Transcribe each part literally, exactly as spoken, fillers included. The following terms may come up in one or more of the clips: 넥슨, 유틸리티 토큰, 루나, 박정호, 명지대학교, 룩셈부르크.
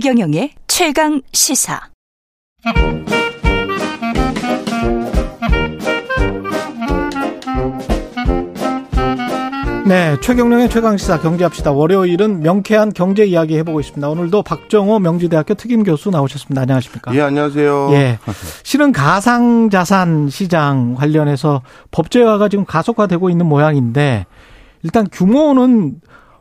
최경영의 최강 시사. 네, 최경영의 최강시사 경제합시다. 월요일은 명쾌한 경제 이야기 해보고 있습니다. 오늘도 박정호 명지대학교 특임교수 나오셨습니다. 안녕하십니까? 예, 안녕하세요. 예, 실은 가상자산 시장 관련해서 법제화가 지금 가속화되고 있는 모양인데 일단 규모는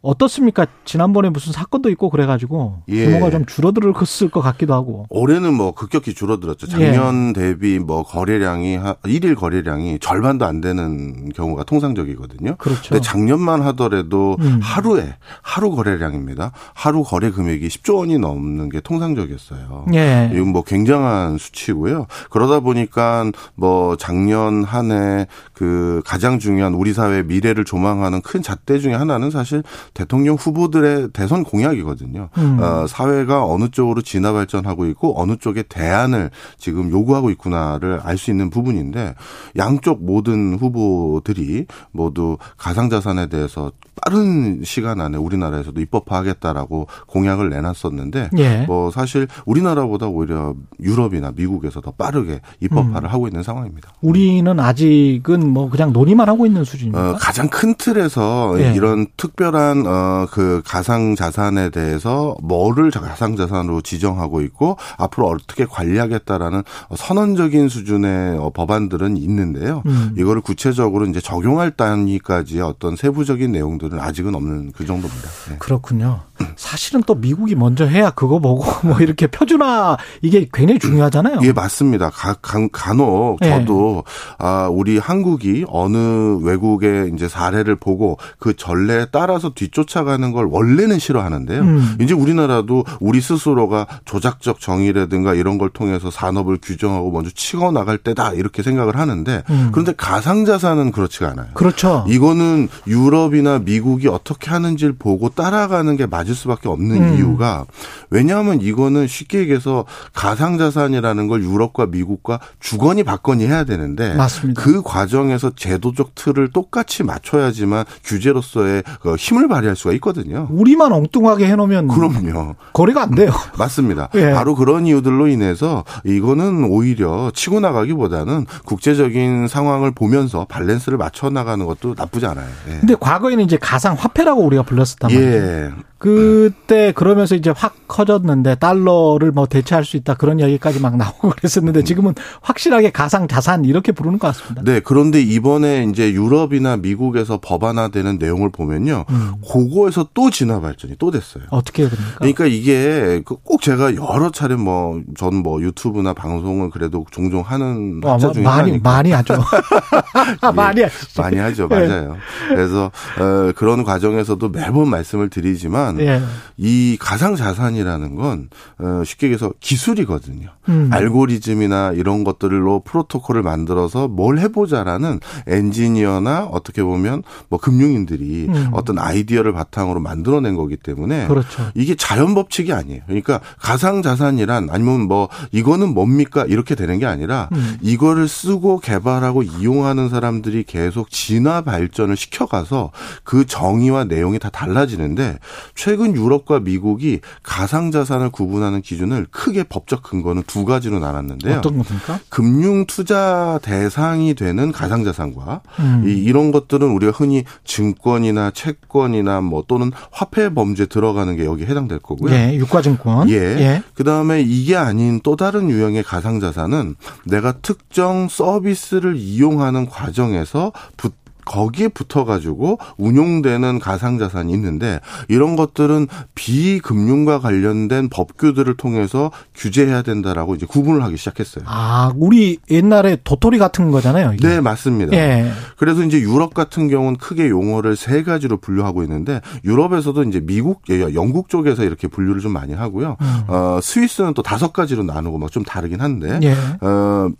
어떻습니까? 지난번에 무슨 사건도 있고 그래가지고 예. 규모가 좀 줄어들었을 것 같기도 하고. 올해는 뭐 급격히 줄어들었죠. 작년 예. 대비 뭐 거래량이 일일 거래량이 절반도 안 되는 경우가 통상적이거든요. 그렇죠. 근데 작년만 하더라도 음. 하루에 하루 거래량입니다. 하루 거래 금액이 십조 원이 넘는 게 통상적이었어요. 예. 이건 뭐 굉장한 수치고요. 그러다 보니까 뭐 작년 한 해 그 가장 중요한 우리 사회의 미래를 조망하는 큰 잣대 중에 하나는 사실 대통령 후보들의 대선 공약이거든요. 음. 어, 사회가 어느 쪽으로 진화 발전하고 있고 어느 쪽에 대안을 지금 요구하고 있구나를 알 수 있는 부분인데 양쪽 모든 후보들이 모두 가상자산에 대해서 빠른 시간 안에 우리나라에서도 입법화하겠다라고 공약을 내놨었는데 예. 뭐 사실 우리나라보다 오히려 유럽이나 미국에서 더 빠르게 입법화를 음. 하고 있는 상황입니다. 우리는 아직은 뭐 그냥 논의만 하고 있는 수준입니다. 어, 가장 큰 틀에서 예. 이런 특별한 어, 그 가상 자산에 대해서 뭐를 가상 자산으로 지정하고 있고 앞으로 어떻게 관리하겠다라는 선언적인 수준의 법안들은 있는데요. 음. 이거를 구체적으로 이제 적용할 단위까지의 어떤 세부적인 내용들은 아직은 없는 그 정도입니다. 네. 그렇군요. 사실은 또 미국이 먼저 해야 그거 보고 뭐 이렇게 표준화 이게 굉장히 중요하잖아요. 예, 맞습니다. 가, 간, 간혹 저도 네. 아, 우리 한국이 어느 외국의 이제 사례를 보고 그 전례에 따라서 뒤쫓아가는 걸 원래는 싫어하는데요. 음. 이제 우리나라도 우리 스스로가 조작적 정의라든가 이런 걸 통해서 산업을 규정하고 먼저 치고 나갈 때다 이렇게 생각을 하는데 음. 그런데 가상자산은 그렇지가 않아요. 그렇죠. 이거는 유럽이나 미국이 어떻게 하는지를 보고 따라가는 게 맞을 수밖에 없는 음. 이유가 왜냐하면 이거는 쉽게 얘기해서 가상자산이라는 걸 유럽과 미국과 주거니 받거니 해야 되는데 맞습니다. 그 과정에서 제도적 틀을 똑같이 맞춰야지만 규제로서의 힘을 발휘할 수가 있거든요. 우리만 엉뚱하게 해놓으면 그럼요. 거래가 안 돼요. 맞습니다. 예. 바로 그런 이유들로 인해서 이거는 오히려 치고 나가기보다는 국제적인 상황을 보면서 밸런스를 맞춰 나가는 것도 나쁘지 않아요. 그런데 예. 과거에는 이제 가상화폐라고 우리가 불렀었단 말이에요. 예. 그때 그러면서 이제 확 커졌는데 달러를 뭐 대체할 수 있다 그런 이야기까지 막 나오고 그랬었는데 지금은 확실하게 가상자산 이렇게 부르는 것 같습니다. 네. 그런데 이번에 이제 유럽이나 미국에서 법안화되는 내용을 보면요. 음. 그거에서 또 진화 발전이 또 됐어요. 어떻게 해야 됩니까? 그러니까 이게 꼭 제가 여러 차례 뭐 저는 뭐 유튜브나 방송을 그래도 종종 하는 어, 학자 중에 많이 하니까. 많이 하죠. 예, 많이 하시죠. 많이 하죠. 맞아요. 네. 그래서 그런 과정에서도 매번 말씀을 드리지만 예. 이 가상자산이라는 건 쉽게 얘기해서 기술이거든요. 음. 알고리즘이나 이런 것들로 프로토콜을 만들어서 뭘 해보자라는 엔지니어나 어떻게 보면 뭐 금융인들이 음. 어떤 아이디어를 바탕으로 만들어낸 거기 때문에 그렇죠. 이게 자연 법칙이 아니에요. 그러니까 가상자산이란 아니면 뭐 이거는 뭡니까 이렇게 되는 게 아니라 음. 이거를 쓰고 개발하고 이용하는 사람들이 계속 진화 발전을 시켜가서 그 정의와 내용이 다 달라지는데 최근 유럽과 미국이 가상자산을 구분하는 기준을 크게 법적 근거는 두 가지로 나눴는데요. 어떤 겁니까? 금융 투자 대상이 되는 가상자산과 음. 이, 이런 것들은 우리가 흔히 증권이나 채권이나 뭐 또는 화폐 범죄 들어가는 게 여기 해당될 거고요. 예, 유가증권. 예. 예. 그다음에 이게 아닌 또 다른 유형의 가상자산은 내가 특정 서비스를 이용하는 과정에서 부 거기에 붙어가지고 운용되는 가상자산이 있는데 이런 것들은 비금융과 관련된 법규들을 통해서 규제해야 된다라고 이제 구분을 하기 시작했어요. 아, 우리 옛날에 도토리 같은 거잖아요. 이게. 네, 맞습니다. 예. 그래서 이제 유럽 같은 경우는 크게 용어를 세 가지로 분류하고 있는데 유럽에서도 이제 미국, 영국 쪽에서 이렇게 분류를 좀 많이 하고요. 음. 어, 스위스는 또 다섯 가지로 나누고 막 좀 다르긴 한데. 예. 어,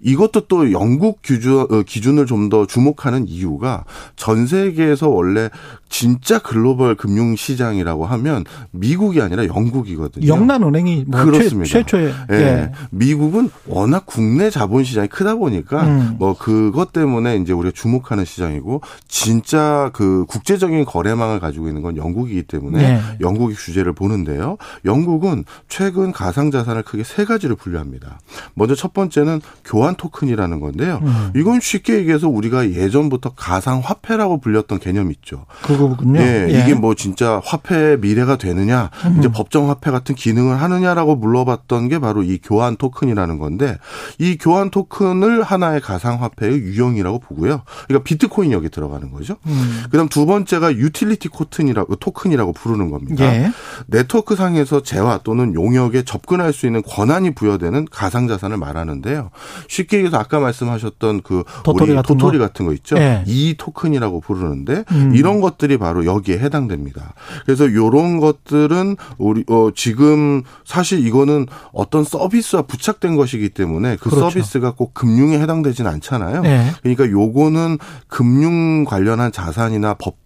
이것도 또 영국 기준을 좀 더 주목하는 이유가 전 세계에서 원래 진짜 글로벌 금융시장이라고 하면 미국이 아니라 영국이거든요. 영란은행이 뭐 그렇습니다. 최, 최초에. 예. 예. 미국은 워낙 국내 자본시장이 크다 보니까 음. 뭐 그것 때문에 이제 우리가 주목하는 시장이고 진짜 그 국제적인 거래망을 가지고 있는 건 영국이기 때문에 예. 영국이 규제를 보는데요. 영국은 최근 가상자산을 크게 세 가지로 분류합니다. 먼저 첫 번째는 교환 토큰이라는 건데요. 음. 이건 쉽게 얘기해서 우리가 예전부터 가상화폐라고 불렸던 개념이 있죠. 그거군요. 예, 예. 이게 뭐 진짜 화폐의 미래가 되느냐, 음. 이제 법정화폐 같은 기능을 하느냐라고 물어봤던 게 바로 이 교환 토큰이라는 건데 이 교환 토큰을 하나의 가상화폐의 유형이라고 보고요. 그러니까 비트코인이 여기 들어가는 거죠. 음. 그다음 두 번째가 유틸리티 코튼이라고, 토큰이라고 부르는 겁니다. 예. 네트워크상에서 재화 또는 용역에 접근할 수 있는 권한이 부여되는 가상자산을 말하는데요. 쉽게 얘기해서 아까 말씀하셨던 그 도토리, 우리 같은, 도토리 거? 같은 거 있죠. 예. 이 토큰이라고 부르는데 음. 이런 것 것들이 바로 여기에 해당됩니다. 그래서 이런 것들은 우리 어 지금 사실 이거는 어떤 서비스와 부착된 것이기 때문에 그 그렇죠. 서비스가 꼭 금융에 해당되진 않잖아요. 네. 그러니까 요거는 금융 관련한 자산이나 법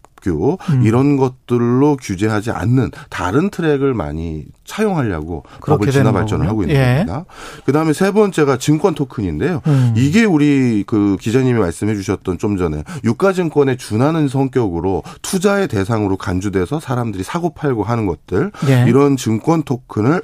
음. 이런 것들로 규제하지 않는 다른 트랙을 많이 차용하려고 법을 진화 발전을 거군요. 하고 있는 예. 겁니다. 그다음에 세 번째가 증권 토큰인데요. 음. 이게 우리 그 기자님이 말씀해 주셨던 좀 전에 유가증권에 준하는 성격으로 투자의 대상으로 간주돼서 사람들이 사고 팔고 하는 것들. 예. 이런 증권 토큰을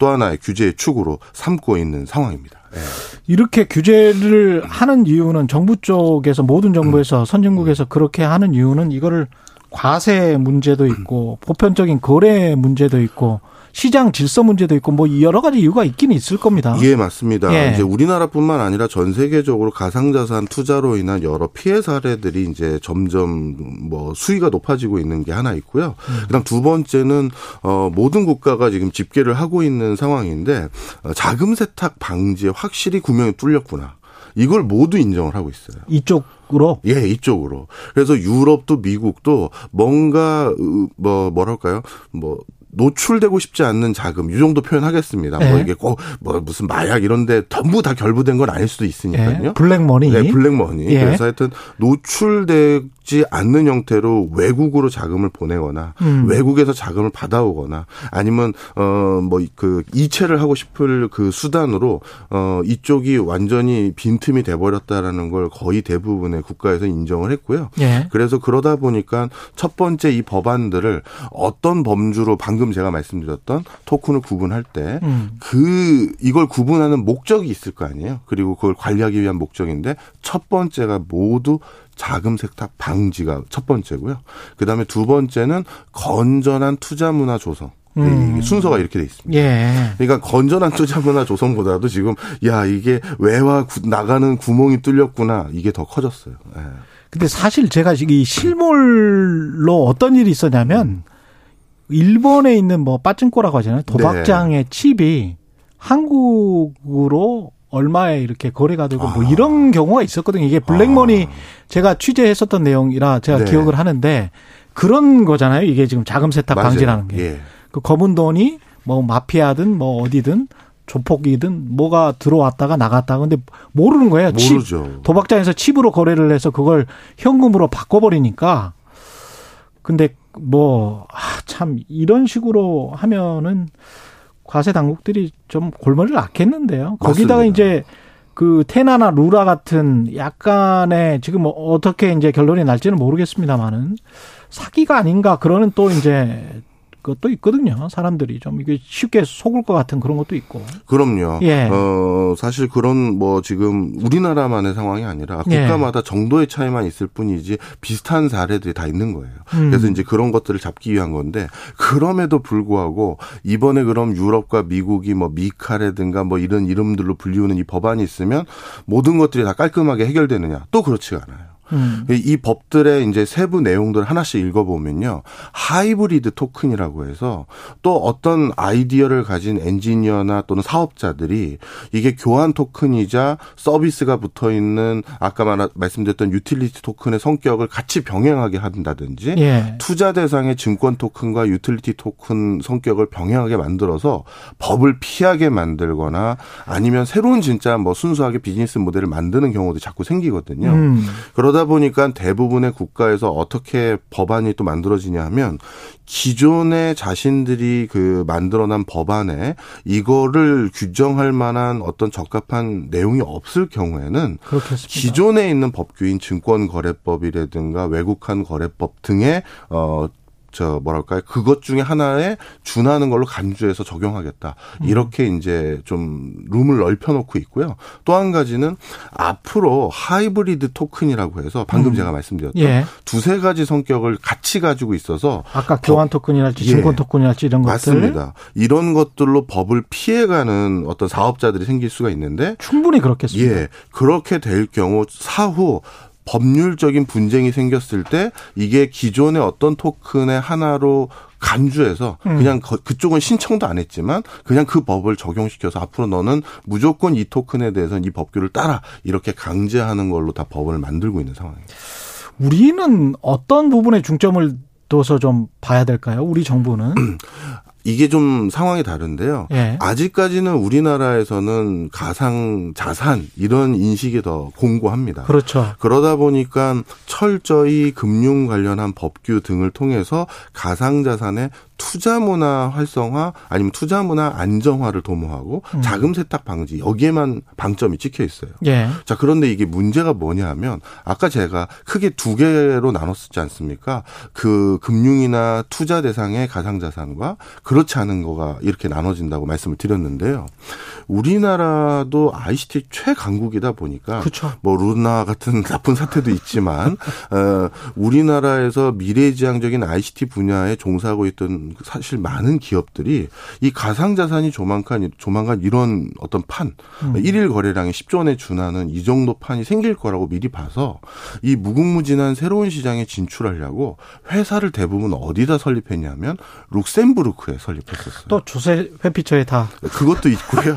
또 하나의 규제의 축으로 삼고 있는 상황입니다. 네. 이렇게 규제를 하는 이유는 정부 쪽에서 모든 정부에서 선진국에서 그렇게 하는 이유는 이거를 과세 문제도 있고 보편적인 거래 문제도 있고 시장 질서 문제도 있고 뭐 여러 가지 이유가 있긴 있을 겁니다. 예, 맞습니다. 예. 이제 우리나라뿐만 아니라 전 세계적으로 가상자산 투자로 인한 여러 피해 사례들이 이제 점점 뭐 수위가 높아지고 있는 게 하나 있고요. 음. 그다음 두 번째는 어 모든 국가가 지금 집계를 하고 있는 상황인데 자금 세탁 방지에 확실히 구멍이 뚫렸구나. 이걸 모두 인정을 하고 있어요. 이쪽 으로? 예, 이쪽으로. 그래서 유럽도 미국도 뭔가 뭐 뭐랄까요? 뭐 노출되고 싶지 않는 자금, 이 정도 표현하겠습니다. 네. 뭐 이게 꼭 뭐 무슨 마약 이런데 전부 다 결부된 건 아닐 수도 있으니까요. 네. 블랙머니. 네, 블랙머니. 예. 그래서 하여튼 노출되지 않는 형태로 외국으로 자금을 보내거나 음. 외국에서 자금을 받아오거나 아니면 어 뭐 그 이체를 하고 싶을 그 수단으로 어 이쪽이 완전히 빈틈이 돼버렸다라는 걸 거의 대부분의 국가에서 인정을 했고요. 예. 그래서 그러다 보니까 첫 번째 이 법안들을 어떤 범주로 방 방금 제가 말씀드렸던 토큰을 구분할 때 그 이걸 구분하는 목적이 있을 거 아니에요. 그리고 그걸 관리하기 위한 목적인데 첫 번째가 모두 자금 세탁 방지가 첫 번째고요. 그다음에 두 번째는 건전한 투자 문화 조성. 음. 순서가 이렇게 돼 있습니다. 예. 그러니까 건전한 투자문화 조성보다도 지금 야 이게 외화 나가는 구멍이 뚫렸구나 이게 더 커졌어요. 예. 근데 사실 제가 이 실물로 어떤 일이 있었냐면 음. 일본에 있는 뭐 빠찡코라고 하잖아요. 도박장의 네. 칩이 한국으로 얼마에 이렇게 거래가 되고 아. 뭐 이런 경우가 있었거든요. 이게 블랙머니 아. 제가 취재했었던 내용이라 제가 네. 기억을 하는데 그런 거잖아요. 이게 지금 자금 세탁 맞아요. 방지라는 게. 예. 그 검은 돈이 뭐 마피아든 뭐 어디든 조폭이든 뭐가 들어왔다가 나갔다가 근데 모르는 거예요. 모르죠. 칩. 도박장에서 칩으로 거래를 해서 그걸 현금으로 바꿔버리니까. 근데 뭐, 아, 참, 이런 식으로 하면은 과세 당국들이 좀 골머리를 앓겠는데요. 거기다가 맞습니다. 이제 그 테나나 루라 같은 약간의 지금 뭐 어떻게 이제 결론이 날지는 모르겠습니다만은 사기가 아닌가 그러는 또 이제 그것도 있거든요. 사람들이 좀 이게 쉽게 속을 것 같은 그런 것도 있고. 그럼요. 예. 어, 사실 그런 뭐 지금 우리나라만의 상황이 아니라 국가마다 예. 정도의 차이만 있을 뿐이지 비슷한 사례들이 다 있는 거예요. 음. 그래서 이제 그런 것들을 잡기 위한 건데 그럼에도 불구하고 이번에 그럼 유럽과 미국이 뭐 미카라든가 뭐 이런 이름들로 불리우는 이 법안이 있으면 모든 것들이 다 깔끔하게 해결되느냐? 또 그렇지가 않아요. 음. 이 법들의 이제 세부 내용들 하나씩 읽어보면요. 하이브리드 토큰이라고 해서 또 어떤 아이디어를 가진 엔지니어나 또는 사업자들이 이게 교환 토큰이자 서비스가 붙어있는 아까 말, 말씀드렸던 유틸리티 토큰의 성격을 같이 병행하게 한다든지 예. 투자 대상의 증권 토큰과 유틸리티 토큰 성격을 병행하게 만들어서 법을 피하게 만들거나 아니면 새로운 진짜 뭐 순수하게 비즈니스 모델을 만드는 경우도 자꾸 생기거든요. 음. 그러다 보니까 대부분의 국가에서 어떻게 법안이 또 만들어지냐 하면 기존의 자신들이 그 만들어낸 법안에 이거를 규정할 만한 어떤 적합한 내용이 없을 경우에는 그렇겠습니다. 기존에 있는 법규인 증권거래법이라든가 외국한 거래법 등의 어 저 뭐랄까요 그것 중에 하나에 준하는 걸로 간주해서 적용하겠다 이렇게 이제 좀 룸을 넓혀놓고 있고요. 또 한 가지는 앞으로 하이브리드 토큰이라고 해서 방금 음. 제가 말씀드렸던 예. 두세 가지 성격을 같이 가지고 있어서 아까 교환 토큰이랄지 증권 예. 토큰이랄지 이런 것들 맞습니다. 이런 것들로 법을 피해가는 어떤 사업자들이 생길 수가 있는데 충분히 그렇겠습니다. 예, 그렇게 될 경우 사후 법률적인 분쟁이 생겼을 때 이게 기존의 어떤 토큰의 하나로 간주해서 그냥 음. 그쪽은 신청도 안 했지만 그냥 그 법을 적용시켜서 앞으로 너는 무조건 이 토큰에 대해서는 이 법규를 따라 이렇게 강제하는 걸로 다 법을 만들고 있는 상황입니다. 우리는 어떤 부분에 중점을 둬서 좀 봐야 될까요? 우리 정부는? 이게 좀 상황이 다른데요. 예. 아직까지는 우리나라에서는 가상 자산 이런 인식이 더 공고합니다. 그렇죠. 그러다 보니까 철저히 금융 관련한 법규 등을 통해서 가상 자산의 투자 문화 활성화 아니면 투자 문화 안정화를 도모하고 음. 자금 세탁 방지 여기에만 방점이 찍혀 있어요. 예. 자, 그런데 이게 문제가 뭐냐 하면 아까 제가 크게 두 개로 나눴었지 않습니까? 그 금융이나 투자 대상의 가상 자산과 그렇지 않은 거가 이렇게 나눠진다고 말씀을 드렸는데요. 우리나라도 아이씨티 최강국이다 보니까 그쵸. 뭐 루나 같은 나쁜 사태도 있지만 어, 우리나라에서 미래지향적인 아이씨티 분야에 종사하고 있던 사실 많은 기업들이 이 가상자산이 조만간, 조만간 이런 어떤 판, 음. 일일 거래량이 십조 원에 준하는 이 정도 판이 생길 거라고 미리 봐서 이 무궁무진한 새로운 시장에 진출하려고 회사를 대부분 어디다 설립했냐면 룩셈부르크에 설립했었어요. 또 조세 회피처에 다. 그것도 있고요.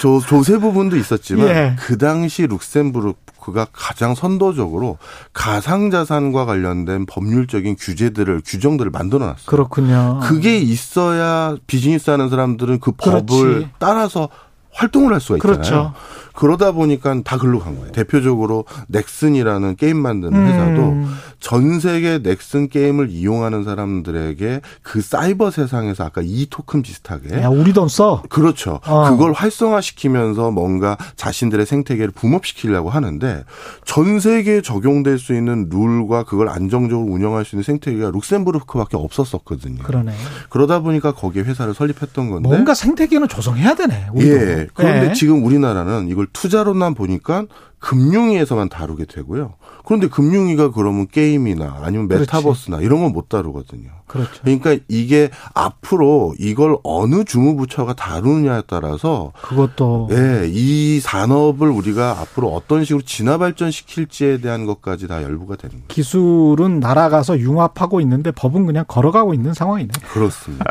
조, 조세 부분도 있었지만 예. 그 당시 룩셈부르크 그가 가장 선도적으로 가상자산과 관련된 법률적인 규제들을 규정들을 만들어놨어요. 그렇군요. 그게 있어야 비즈니스 하는 사람들은 그 법을 그렇지. 따라서 활동을 할 수가 있잖아요. 그렇죠. 그러다 보니까 다 글로 간 거예요. 대표적으로 넥슨이라는 게임 만드는 회사도 음. 전 세계 넥슨 게임을 이용하는 사람들에게 그 사이버 세상에서 아까 이 토큰 비슷하게. 야, 우리 돈 써. 그렇죠. 어. 그걸 활성화시키면서 뭔가 자신들의 생태계를 붐업시키려고 하는데 전 세계에 적용될 수 있는 룰과 그걸 안정적으로 운영할 수 있는 생태계가 룩셈부르크밖에 없었었거든요. 그러네. 그러다 보니까 거기에 회사를 설립했던 건데. 뭔가 생태계는 조성해야 되네. 우리 예. 돈은. 그런데 네. 지금 우리나라는 이걸 투자로만 보니까 금융위에서만 다루게 되고요. 그런데 금융위가 그러면 게임이나 아니면 메타버스나 그렇지. 이런 건 못 다루거든요. 그렇죠. 그러니까 이게 앞으로 이걸 어느 주무부처가 다루느냐에 따라서 그것도 예, 이 산업을 우리가 앞으로 어떤 식으로 진화발전시킬지에 대한 것까지 다 열부가 되는 거예요. 기술은 날아가서 융합하고 있는데 법은 그냥 걸어가고 있는 상황이네. 그렇습니다.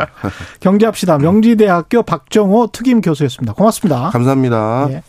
경제합시다. 명지대학교 박정호 특임 교수였습니다. 고맙습니다. 감사합니다. 예.